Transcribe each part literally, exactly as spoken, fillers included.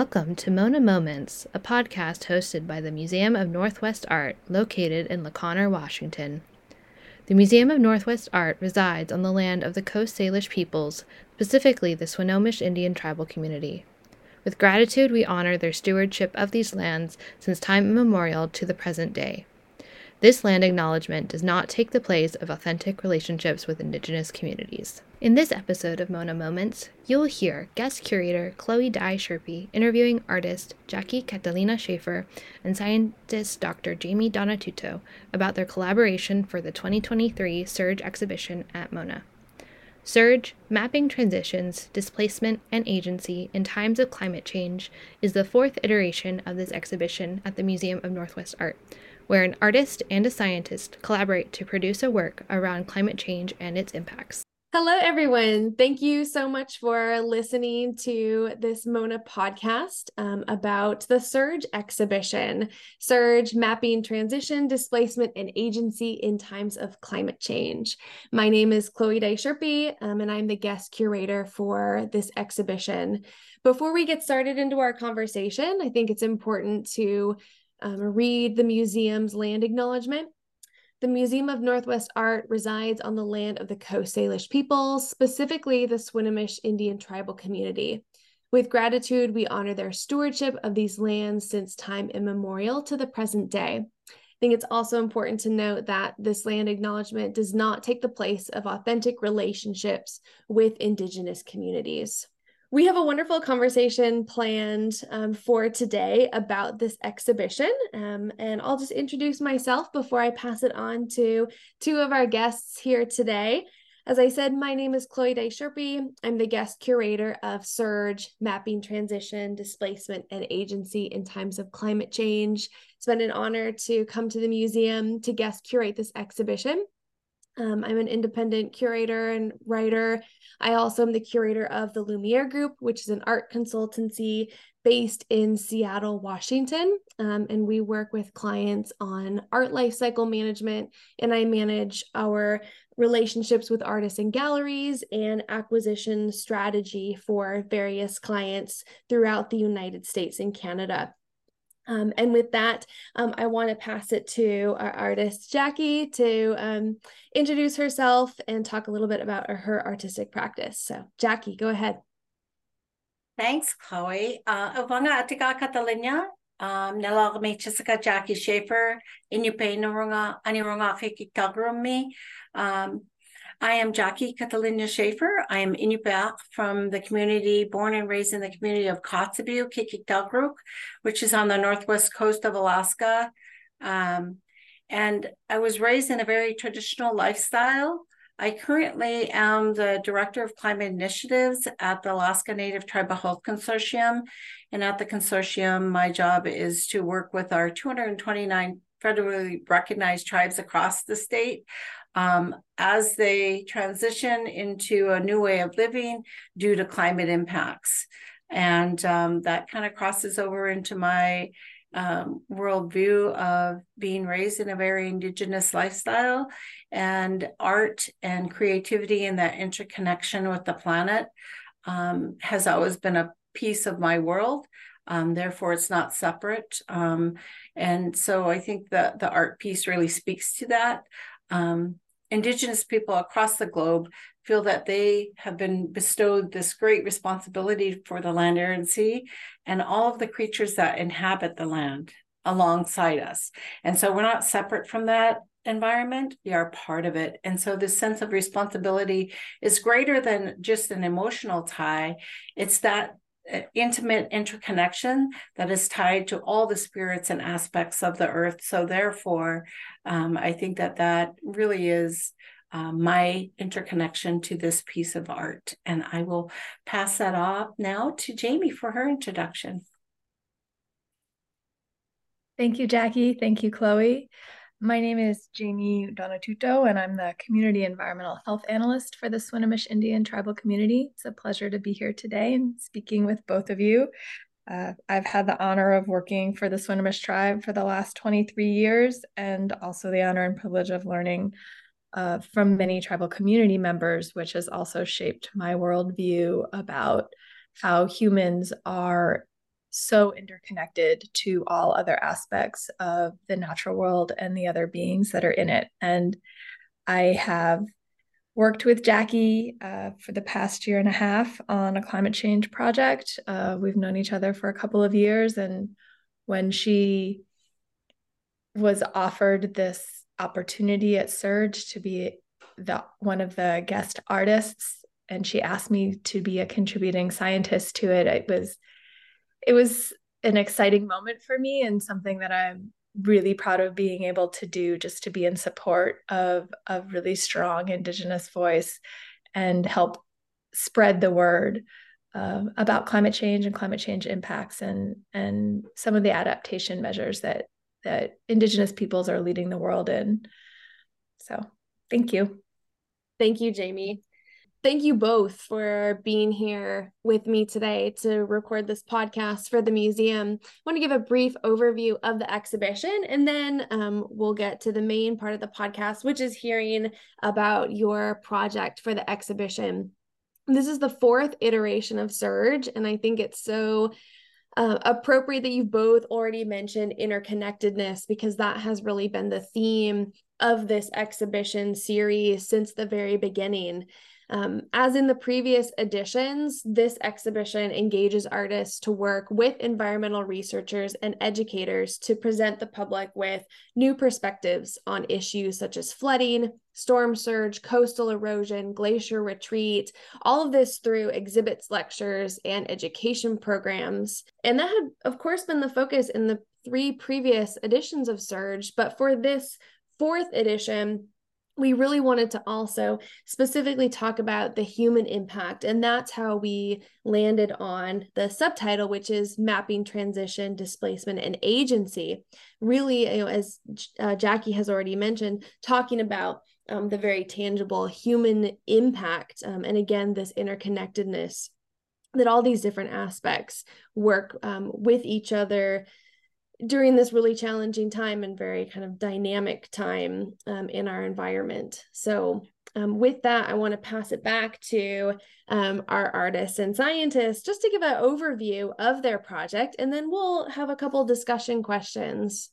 Welcome to MoNA Moments, a podcast hosted by the Museum of Northwest Art, located in Laconiere, Washington. The Museum of Northwest Art resides on the land of the Coast Salish peoples, specifically the Swinomish Indian tribal community. With gratitude, we honor their stewardship of these lands since time immemorial to the present day. This land acknowledgement does not take the place of authentic relationships with Indigenous communities. In this episode of MoNA Moments, you'll hear guest curator Chloe Dye Sherpe interviewing artist Jackie Catalina Schaefer and scientist Doctor Jamie Donatuto about their collaboration for the twenty twenty-three Surge exhibition at MoNA. Surge: Mapping Transition, Displacement, and Agency in Times of Climate Change is the fourth iteration of this exhibition at the Museum of Northwest Art, where an artist and a scientist collaborate to produce a work around climate change and its impacts. Hello, everyone. Thank you so much for listening to this MoNA podcast um, about the Surge exhibition, Surge: Mapping Transition, Displacement, and Agency in Times of Climate Change. My name is Chloe Dye Sherpe, um, and I'm the guest curator for this exhibition. Before we get started into our conversation, I think it's important to um, read the museum's land acknowledgement. The Museum of Northwest Art resides on the land of the Coast Salish peoples, specifically the Swinomish Indian tribal community. With gratitude, we honor their stewardship of these lands since time immemorial to the present day. I think it's also important to note that this land acknowledgement does not take the place of authentic relationships with Indigenous communities. We have a wonderful conversation planned um, for today about this exhibition, um, and I'll just introduce myself before I pass it on to two of our guests here today. As I said, my name is Chloe Dye Sherpe. I'm the guest curator of Surge: Mapping Transition, Displacement, and Agency in Times of Climate Change. It's been an honor to come to the museum to guest curate this exhibition. Um, I'm an independent curator and writer. I also am the curator of the Lumiere Group, which is an art consultancy based in Seattle, Washington. Um, and we work with clients on art lifecycle management, and I manage our relationships with artists and galleries and acquisition strategy for various clients throughout the United States and Canada. Um, and with that, um, I want to pass it to our artist, Jackie, to um, introduce herself and talk a little bit about her artistic practice. So Jackie, go ahead. Thanks, Chloe. Avanga Atiga Catalina, Nela me Chisaka Jackie Schaefer, Inupe Norunga, Anirunga Kikik Tagrumi. I am Jackie Catalina Schaefer. I am Inupiaq from the community, born and raised in the community of Kotzebue, Kikik, which is on the northwest coast of Alaska. Um, and I was raised in a very traditional lifestyle. I currently am the Director of Climate Initiatives at the Alaska Native Tribal Health Consortium. And at the consortium, my job is to work with our two hundred twenty-nine federally recognized tribes across the state Um, as they transition into a new way of living due to climate impacts. And um, that kind of crosses over into my um, worldview of being raised in a very Indigenous lifestyle, and art and creativity and that interconnection with the planet um, has always been a piece of my world. Um, therefore, it's not separate. Um, and so I think that the art piece really speaks to that. Um, Indigenous people across the globe feel that they have been bestowed this great responsibility for the land, air, and sea, and all of the creatures that inhabit the land alongside us. And so we're not separate from that environment, we are part of it. And so this sense of responsibility is greater than just an emotional tie. It's that intimate interconnection that is tied to all the spirits and aspects of the earth. So therefore, um, I think that that really is uh, my interconnection to this piece of art. And I will pass that off now to Jamie for her introduction. Thank you, Jackie. Thank you, Chloe. My name is Jamie Donatuto, and I'm the Community Environmental Health Analyst for the Swinomish Indian Tribal Community. It's a pleasure to be here today and speaking with both of you. Uh, I've had the honor of working for the Swinomish tribe for the last twenty-three years, and also the honor and privilege of learning uh, from many tribal community members, which has also shaped my worldview about how humans are so interconnected to all other aspects of the natural world and the other beings that are in it. And I have worked with Jackie uh, for the past year and a half on a climate change project. Uh, we've known each other for a couple of years. And when she was offered this opportunity at Surge to be the one of the guest artists, and she asked me to be a contributing scientist to it, it was it was an exciting moment for me, and something that I'm really proud of being able to do, just to be in support of a really strong Indigenous voice and help spread the word uh, about climate change and climate change impacts and and some of the adaptation measures that that Indigenous peoples are leading the world in. So thank you. Thank you, Jamie. Thank you both for being here with me today to record this podcast for the museum. I want to give a brief overview of the exhibition, and then um, we'll get to the main part of the podcast, which is hearing about your project for the exhibition. This is the fourth iteration of Surge, and I think it's so Uh, appropriate that you've both already mentioned interconnectedness, because that has really been the theme of this exhibition series since the very beginning. Um, as in the previous editions, this exhibition engages artists to work with environmental researchers and educators to present the public with new perspectives on issues such as flooding, storm surge, coastal erosion, glacier retreat, all of this through exhibits, lectures, and education programs. And that had, of course, been the focus in the three previous editions of Surge, but for this fourth edition, we really wanted to also specifically talk about the human impact, and that's how we landed on the subtitle, which is Mapping Transition, Displacement, and Agency. Really, you know, as uh, Jackie has already mentioned, talking about um, the very tangible human impact, um, and again, this interconnectedness, that all these different aspects work um, with each other during this really challenging time and very kind of dynamic time um, in our environment. So um, with that, I want to pass it back to um, our artists and scientists just to give an overview of their project, and then we'll have a couple discussion questions.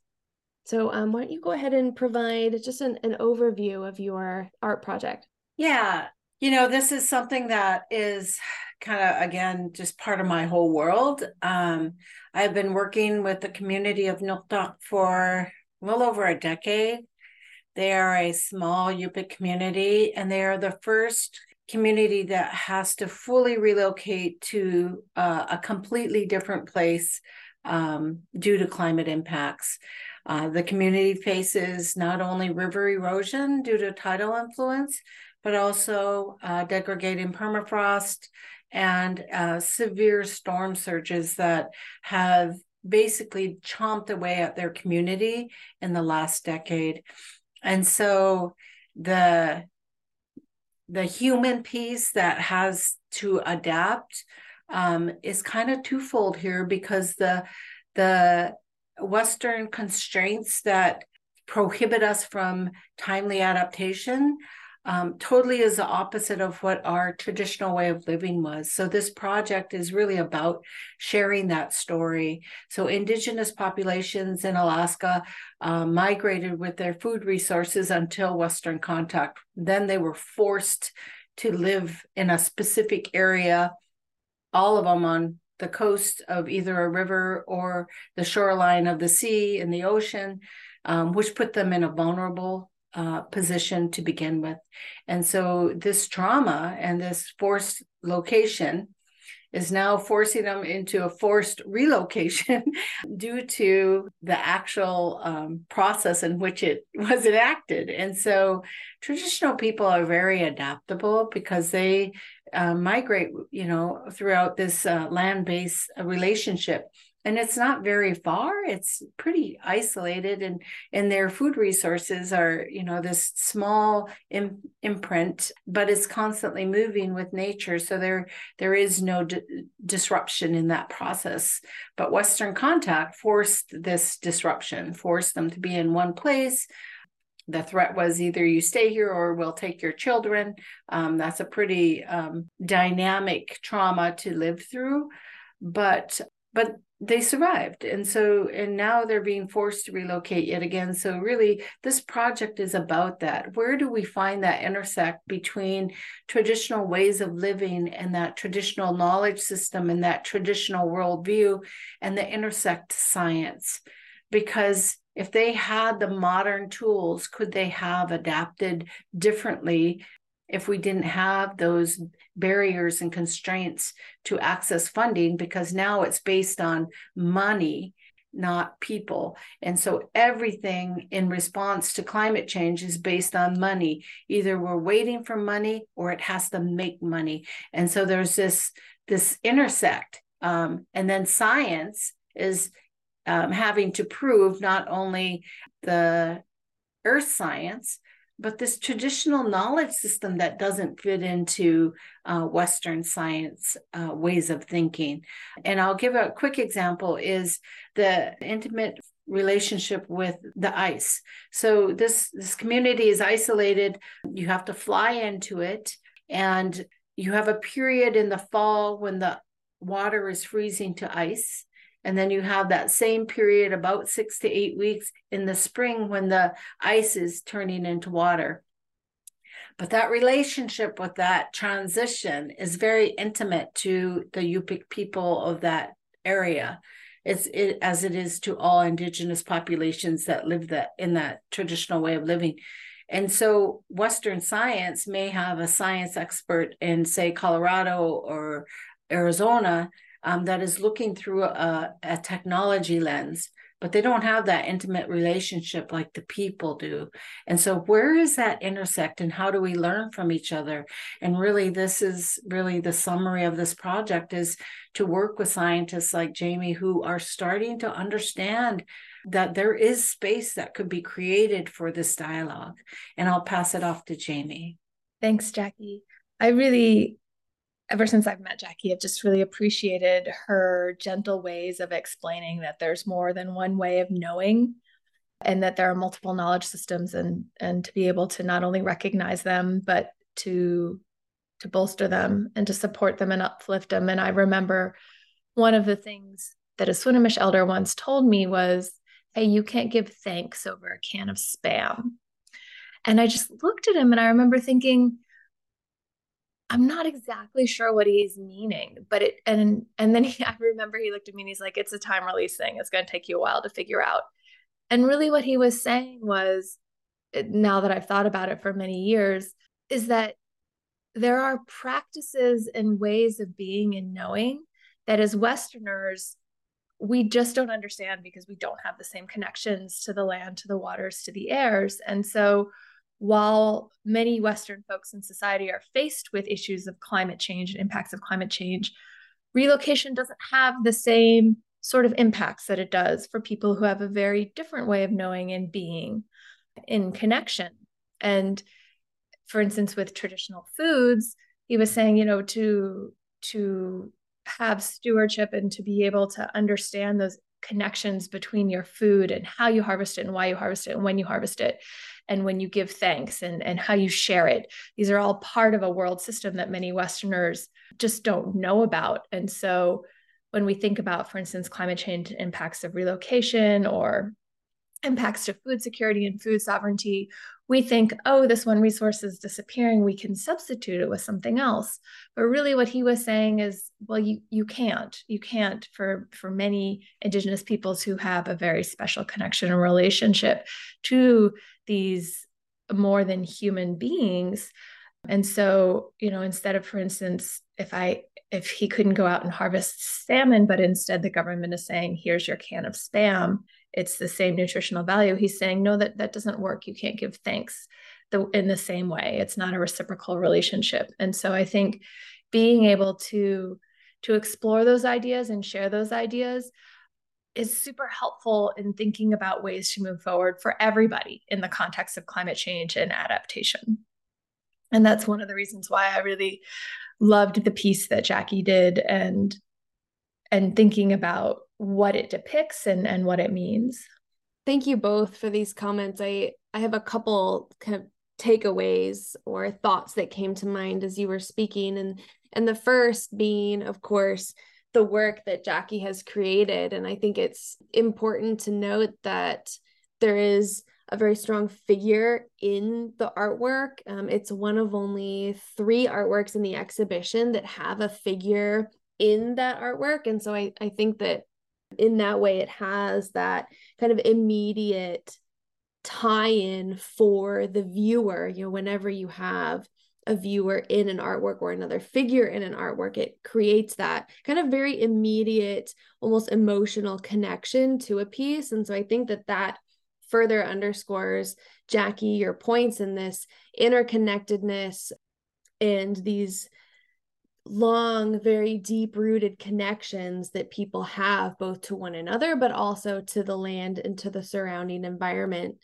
So um, why don't you go ahead and provide just an, an overview of your art project? Yeah, you know, this is something that is kind of, again, just part of my whole world. Um, I've been working with the community of Nuktaq for well over a decade. They are a small Yupik community, and they are the first community that has to fully relocate to uh, a completely different place um, due to climate impacts. Uh, the community faces not only river erosion due to tidal influence, but also uh, degrading permafrost and uh, severe storm surges that have basically chomped away at their community in the last decade. And so the, the human piece that has to adapt um, is kind of twofold here, because the, the Western constraints that prohibit us from timely adaptation Um, totally is the opposite of what our traditional way of living was. So this project is really about sharing that story. So Indigenous populations in Alaska uh, migrated with their food resources until Western contact. Then they were forced to live in a specific area, all of them on the coast of either a river or the shoreline of the sea and the ocean, um, which put them in a vulnerable Uh, position to begin with. And so this trauma and this forced location is now forcing them into a forced relocation due to the actual um, process in which it was enacted. And so traditional people are very adaptable, because they uh, migrate, you know, throughout this uh, land-based relationship. And it's not very far. It's pretty isolated, and, and their food resources are, you know, this small im- imprint, but it's constantly moving with nature. So there, there is no di- disruption in that process. But Western contact forced this disruption, forced them to be in one place. The threat was either you stay here or we'll take your children. Um, that's a pretty um, dynamic trauma to live through. But, but they survived. And so, and now they're being forced to relocate yet again. So really, this project is about that. Where do we find that intersect between traditional ways of living and that traditional knowledge system and that traditional worldview and the intersect science? Because if they had the modern tools, could they have adapted differently if we didn't have those barriers and constraints to access funding? Because now it's based on money, not people. And so everything in response to climate change is based on money. Either we're waiting for money or it has to make money. And so there's this, this intersect. Um, and then science is um, having to prove not only the earth science, but this traditional knowledge system that doesn't fit into uh, Western science uh, ways of thinking. And I'll give a quick example is the intimate relationship with the ice. So this, this community is isolated. You have to fly into it. And you have a period in the fall when the water is freezing to ice. And then you have that same period, about six to eight weeks in the spring when the ice is turning into water. But that relationship with that transition is very intimate to the Yupik people of that area, it's it, as it is to all Indigenous populations that live that, in that traditional way of living. And so Western science may have a science expert in, say, Colorado or Arizona, Um, that is looking through a, a technology lens, but they don't have that intimate relationship like the people do. And so where is that intersect and how do we learn from each other? And really, this is really the summary of this project is to work with scientists like Jamie who are starting to understand that there is space that could be created for this dialogue. And I'll pass it off to Jamie. Thanks, Jackie. I really... Ever since I've met Jackie, I've just really appreciated her gentle ways of explaining that there's more than one way of knowing and that there are multiple knowledge systems, and and to be able to not only recognize them, but to, to bolster them and to support them and uplift them. And I remember one of the things that a Swinomish elder once told me was, hey, you can't give thanks over a can of Spam. And I just looked at him and I remember thinking, I'm not exactly sure what he's meaning, but it, and, and then he, I remember he looked at me and he's like, it's a time release thing. It's going to take you a while to figure out. And really what he was saying was, now that I've thought about it for many years, is that there are practices and ways of being and knowing that as Westerners, we just don't understand because we don't have the same connections to the land, to the waters, to the airs. And so while many Western folks in society are faced with issues of climate change and impacts of climate change, relocation doesn't have the same sort of impacts that it does for people who have a very different way of knowing and being in connection. And for instance, with traditional foods, he was saying, you know, to, to have stewardship and to be able to understand those connections between your food and how you harvest it and why you harvest it and when you harvest it and when you give thanks and, and how you share it. These are all part of a world system that many Westerners just don't know about. And so when we think about, for instance, climate change impacts of relocation or impacts to food security and food sovereignty, we think, oh, this one resource is disappearing. We can substitute it with something else. But really what he was saying is, well, you you can't. You can't for, for many Indigenous peoples who have a very special connection and relationship to these more than human beings. And so, you know, instead of, for instance, if I if he couldn't go out and harvest salmon, but instead the government is saying, here's your can of Spam, it's the same nutritional value. He's saying, no, that, that doesn't work. You can't give thanks the, in the same way. It's not a reciprocal relationship. And so I think being able to, to explore those ideas and share those ideas is super helpful in thinking about ways to move forward for everybody in the context of climate change and adaptation. And that's one of the reasons why I really loved the piece that Jackie did and, and thinking about what it depicts and, and what it means. Thank you both for these comments. I, I have a couple kind of takeaways or thoughts that came to mind as you were speaking. And, and the first being, of course, the work that Jackie has created. And I think it's important to note that there is a very strong figure in the artwork. Um, it's one of only three artworks in the exhibition that have a figure in that artwork. And so I, I think that in that way, it has that kind of immediate tie-in for the viewer. You know, whenever you have a viewer in an artwork or another figure in an artwork, it creates that kind of very immediate, almost emotional connection to a piece. And so I think that that further underscores, Jackie, your points in this interconnectedness and these long, very deep-rooted connections that people have both to one another, but also to the land and to the surrounding environment.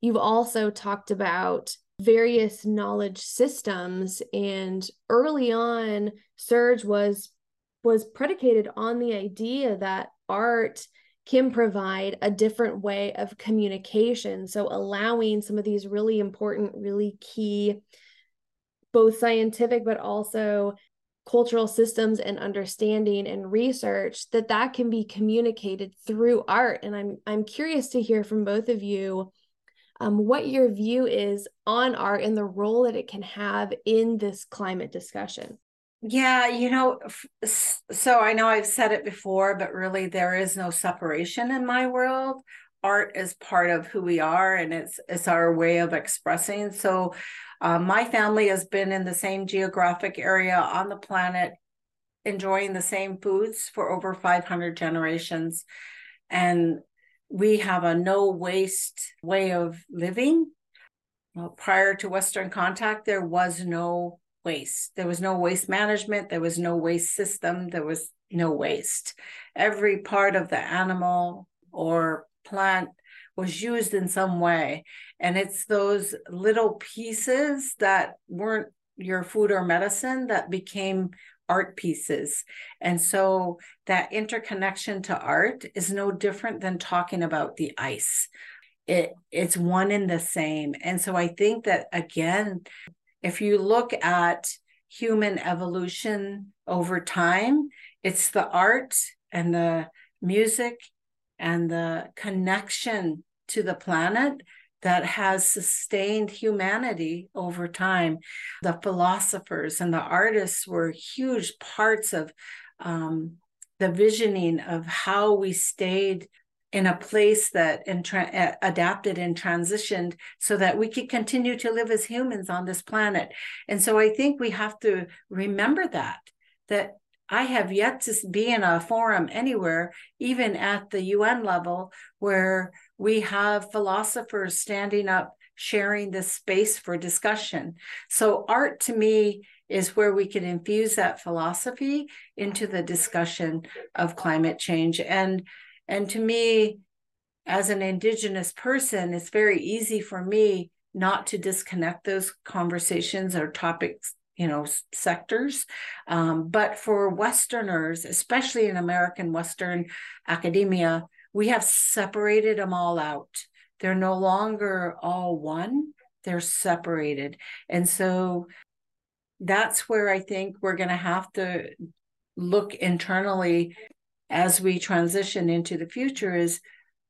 You've also talked about various knowledge systems, and early on, Surge was, was predicated on the idea that art can provide a different way of communication. So allowing some of these really important, really key, both scientific, but also cultural systems and understanding and research, that that can be communicated through art. And I'm I'm curious to hear from both of you um, what your view is on art and the role that it can have in this climate discussion. Yeah, you know, so I know I've said it before, but really there is no separation in my world. Art is part of who we are, and it's it's our way of expressing. So uh, my family has been in the same geographic area on the planet, enjoying the same foods for over five hundred generations. And we have a no waste way of living. Well, prior to Western contact, there was no waste. There was no waste management. There was no waste system. There was no waste. Every part of the animal or plant was used in some way. And it's those little pieces that weren't your food or medicine that became art pieces. And so that interconnection to art is no different than talking about the ice. It, it's one and the same. And so I think that, again, if you look at human evolution over time, it's the art and the music and the connection to the planet that has sustained humanity over time. The philosophers and the artists were huge parts of um, the visioning of how we stayed in a place that in tra- adapted and transitioned so that we could continue to live as humans on this planet. And so I think we have to remember that, that I have yet to be in a forum anywhere, even at the U N level, where we have philosophers standing up, sharing this space for discussion. So art, to me, is where we can infuse that philosophy into the discussion of climate change. And And to me, as an Indigenous person, it's very easy for me not to disconnect those conversations or topics, you know, sectors. Um, but for Westerners, especially in American Western academia, we have separated them all out. They're no longer all one, they're separated. And so that's where I think we're going to have to look internally as we transition into the future is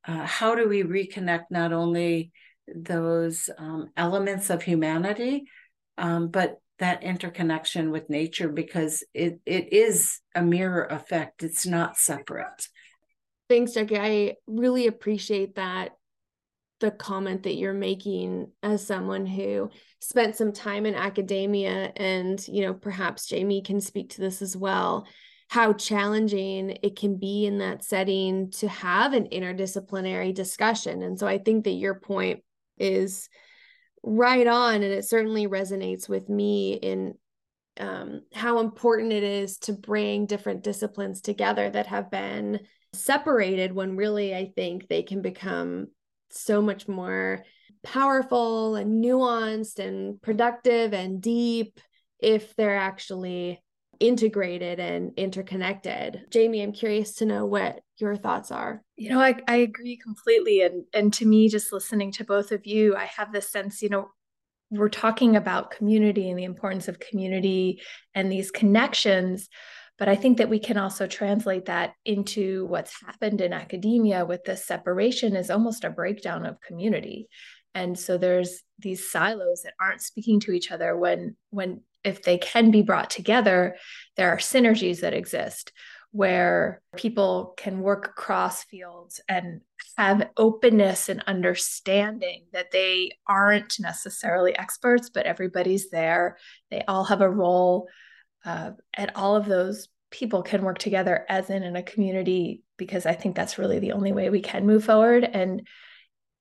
uh, how do we reconnect not only those um, elements of humanity, um, but that interconnection with nature, because it it is a mirror effect. It's not separate. Thanks, Jackie. I really appreciate that, the comment that you're making as someone who spent some time in academia, and, you know, perhaps Jamie can speak to this as well, how challenging it can be in that setting to have an interdisciplinary discussion. And so I think that your point is right on, and it certainly resonates with me in um, how important it is to bring different disciplines together that have been separated, when really I think they can become so much more powerful and nuanced and productive and deep if they're actually integrated and interconnected. Jamie, I'm curious to know what your thoughts are. You know, I, I agree completely. And, and to me, just listening to both of you, I have this sense, you know, we're talking about community and the importance of community and these connections, But I think that we can also translate that into what's happened in academia with this separation is almost a breakdown of community. And so there's these silos that aren't speaking to each other when, when if they can be brought together, there are synergies that exist where people can work across fields and have openness and understanding that they aren't necessarily experts, but everybody's there. They all have a role. Uh, and all of those people can work together as in, in a community, because I think that's really the only way we can move forward. And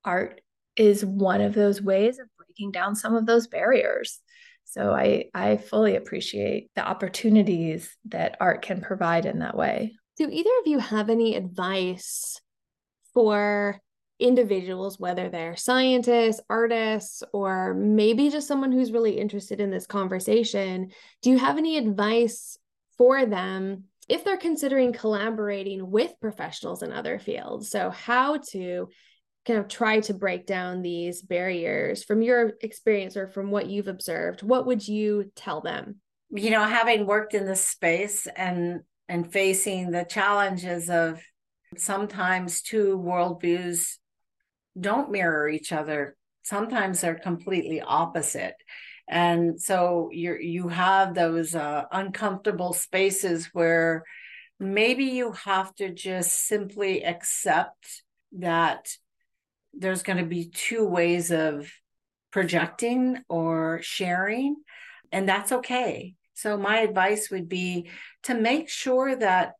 art is one of those ways of breaking down some of those barriers. So I, I fully appreciate the opportunities that art can provide in that way. Do either of you have any advice for individuals, whether they're scientists, artists, or maybe just someone who's really interested in this conversation? Do you have any advice for them if they're considering collaborating with professionals in other fields? So how to kind of try to break down these barriers from your experience or from what you've observed? What would you tell them? You know, having worked in this space and and facing the challenges of sometimes two worldviews don't mirror each other. Sometimes they're completely opposite. And so you you have those uh, uncomfortable spaces where maybe you have to just simply accept that there's going to be two ways of projecting or sharing, and that's okay. So my advice would be to make sure that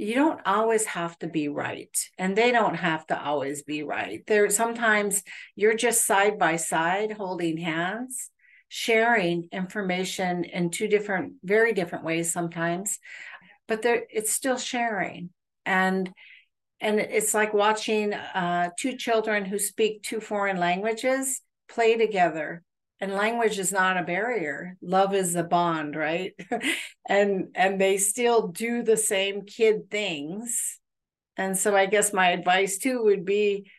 you don't always have to be right, and they don't have to always be right. There, sometimes you're just side by side holding hands, sharing information in two different, very different ways sometimes, but there, it's still sharing. And, and it's like watching uh, two children who speak two foreign languages play together. And language is not a barrier. Love is a bond, right? and and they still do the same kid things. And so I guess my advice too would be,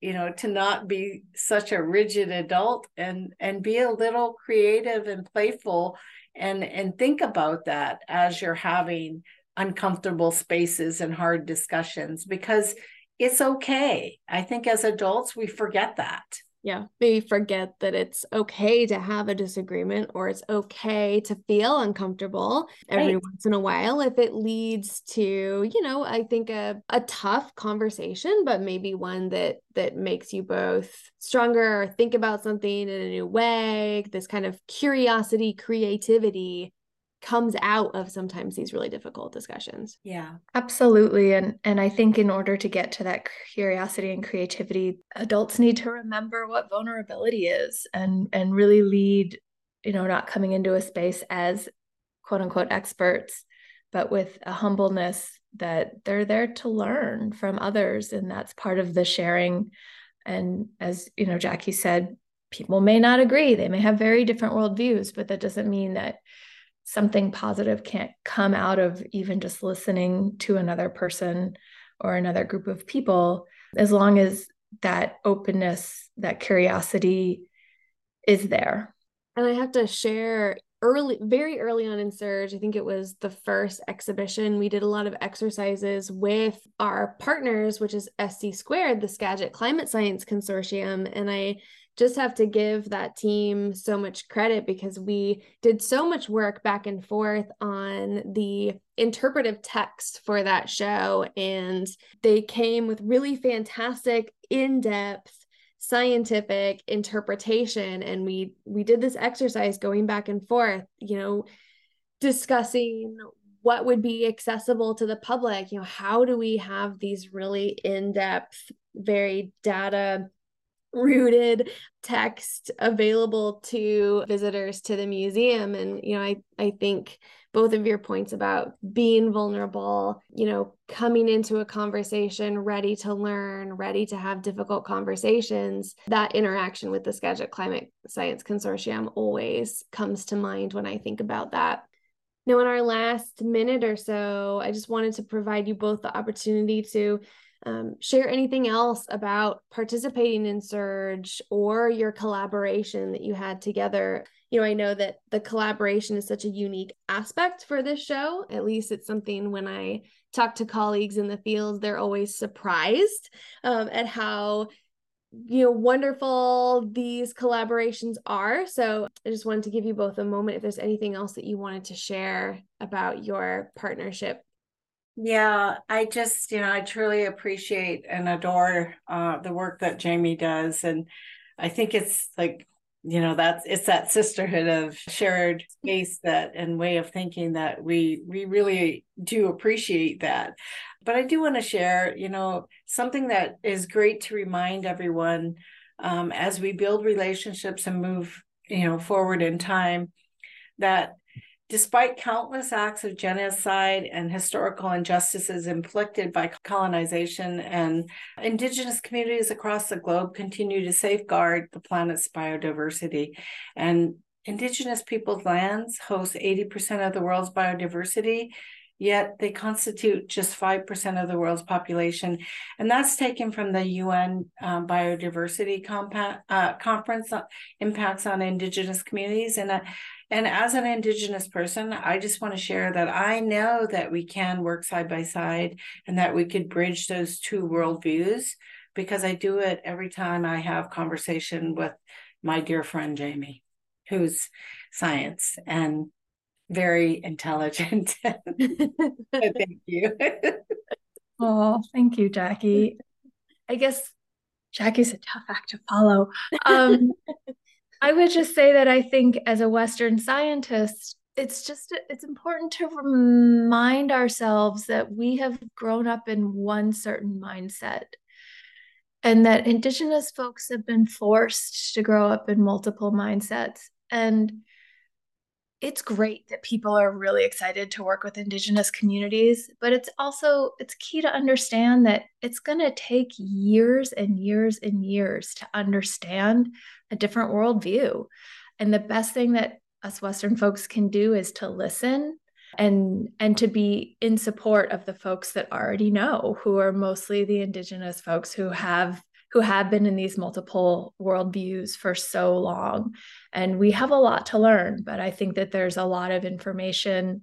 you know, to not be such a rigid adult and and be a little creative and playful and and think about that as you're having uncomfortable spaces and hard discussions, because it's okay. I think as adults, we forget that. Yeah, maybe forget that it's okay to have a disagreement, or it's okay to feel uncomfortable every right. once in a while if it leads to, you know, I think a, a tough conversation, but maybe one that that makes you both stronger or think about something in a new way. This kind of curiosity, creativity comes out of sometimes these really difficult discussions. Yeah, absolutely. And and I think in order to get to that curiosity and creativity, adults need to remember what vulnerability is and, and really lead, you know, not coming into a space as quote unquote experts, but with a humbleness that they're there to learn from others. And that's part of the sharing. And as, you know, Jackie said, people may not agree. They may have very different worldviews, but that doesn't mean that something positive can't come out of even just listening to another person or another group of people, as long as that openness, that curiosity is there. And I have to share early, very early on in Surge, I think it was the first exhibition, we did a lot of exercises with our partners, which is S C Squared, the Skagit Climate Science Consortium. And I just have to give that team so much credit, because we did so much work back and forth on the interpretive text for that show. And they came with really fantastic, in-depth, scientific interpretation. And we, we did this exercise going back and forth, you know, discussing what would be accessible to the public. You know, how do we have these really in-depth, very data rooted text available to visitors to the museum? And, you know, I, I think both of your points about being vulnerable, you know, coming into a conversation ready to learn, ready to have difficult conversations, that interaction with the Skagit Climate Science Consortium always comes to mind when I think about that. Now, in our last minute or so, I just wanted to provide you both the opportunity to Um, share anything else about participating in Surge or your collaboration that you had together. You know, I know that the collaboration is such a unique aspect for this show. At least it's something when I talk to colleagues in the field, they're always surprised um, at how, you know, wonderful these collaborations are. So I just wanted to give you both a moment if there's anything else that you wanted to share about your partnership. Yeah, I just, you know, I truly appreciate and adore uh, the work that Jamie does. And I think it's like, you know, that's, it's that sisterhood of shared space that and way of thinking that we, we really do appreciate that. But I do want to share, you know, something that is great to remind everyone um, as we build relationships and move, you know, forward in time, that despite countless acts of genocide and historical injustices inflicted by colonization, and Indigenous communities across the globe continue to safeguard the planet's biodiversity. And Indigenous people's lands host eighty percent of the world's biodiversity, yet they constitute just five percent of the world's population. And that's taken from the U N uh, Biodiversity Compa- uh, Conference on Impacts on Indigenous Communities. And uh, And as an Indigenous person, I just want to share that I know that we can work side by side and that we could bridge those two worldviews, because I do it every time I have conversation with my dear friend, Jamie, who's science and very intelligent. Thank you. Oh, thank you, Jackie. I guess Jackie's a tough act to follow. Um, I would just say that I think as a Western scientist, it's just, it's important to remind ourselves that we have grown up in one certain mindset, and that Indigenous folks have been forced to grow up in multiple mindsets. And it's great that people are really excited to work with Indigenous communities, but it's also, it's key to understand that it's going to take years and years and years to understand a different worldview. And the best thing that us Western folks can do is to listen and, and to be in support of the folks that already know, who are mostly the Indigenous folks who have, who have been in these multiple worldviews for so long. And we have a lot to learn, but I think that there's a lot of information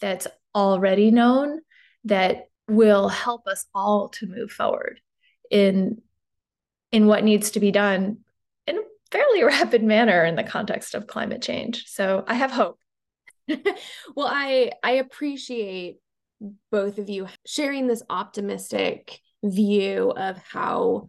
that's already known that will help us all to move forward in, in what needs to be done in a fairly rapid manner in the context of climate change. So I have hope. Well, I, I appreciate both of you sharing this optimistic view of how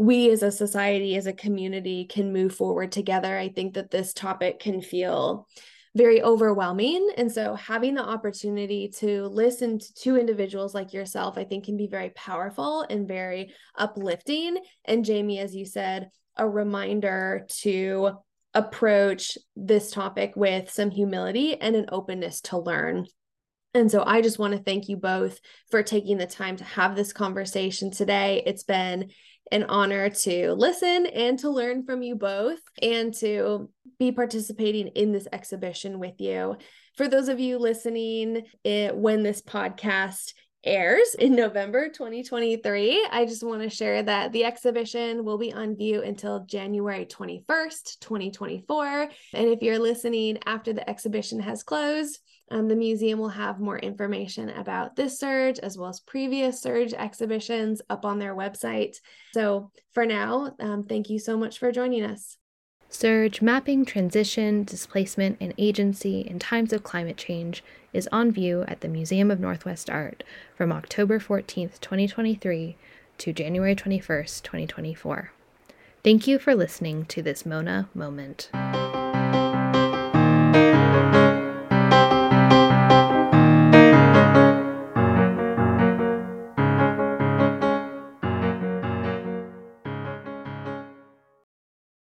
we as a society, as a community, can move forward together. I think that this topic can feel very overwhelming. And so having the opportunity to listen to two individuals like yourself, I think, can be very powerful and very uplifting. And Jamie, as you said, a reminder to approach this topic with some humility and an openness to learn. And so I just want to thank you both for taking the time to have this conversation today. It's been an honor to listen and to learn from you both, and to be participating in this exhibition with you. For those of you listening, it, when this podcast airs in November twenty twenty-three, I just want to share that the exhibition will be on view until January twenty-first, twenty twenty-four. And if you're listening after the exhibition has closed, Um, the museum will have more information about this Surge as well as previous Surge exhibitions up on their website. So for now, um, thank you so much for joining us. Surge: Mapping Transition, Displacement, and Agency in Times of Climate Change is on view at the Museum of Northwest Art from October fourteenth, twenty twenty-three to January twenty-first, twenty twenty-four. Thank you for listening to this MoNA Moment.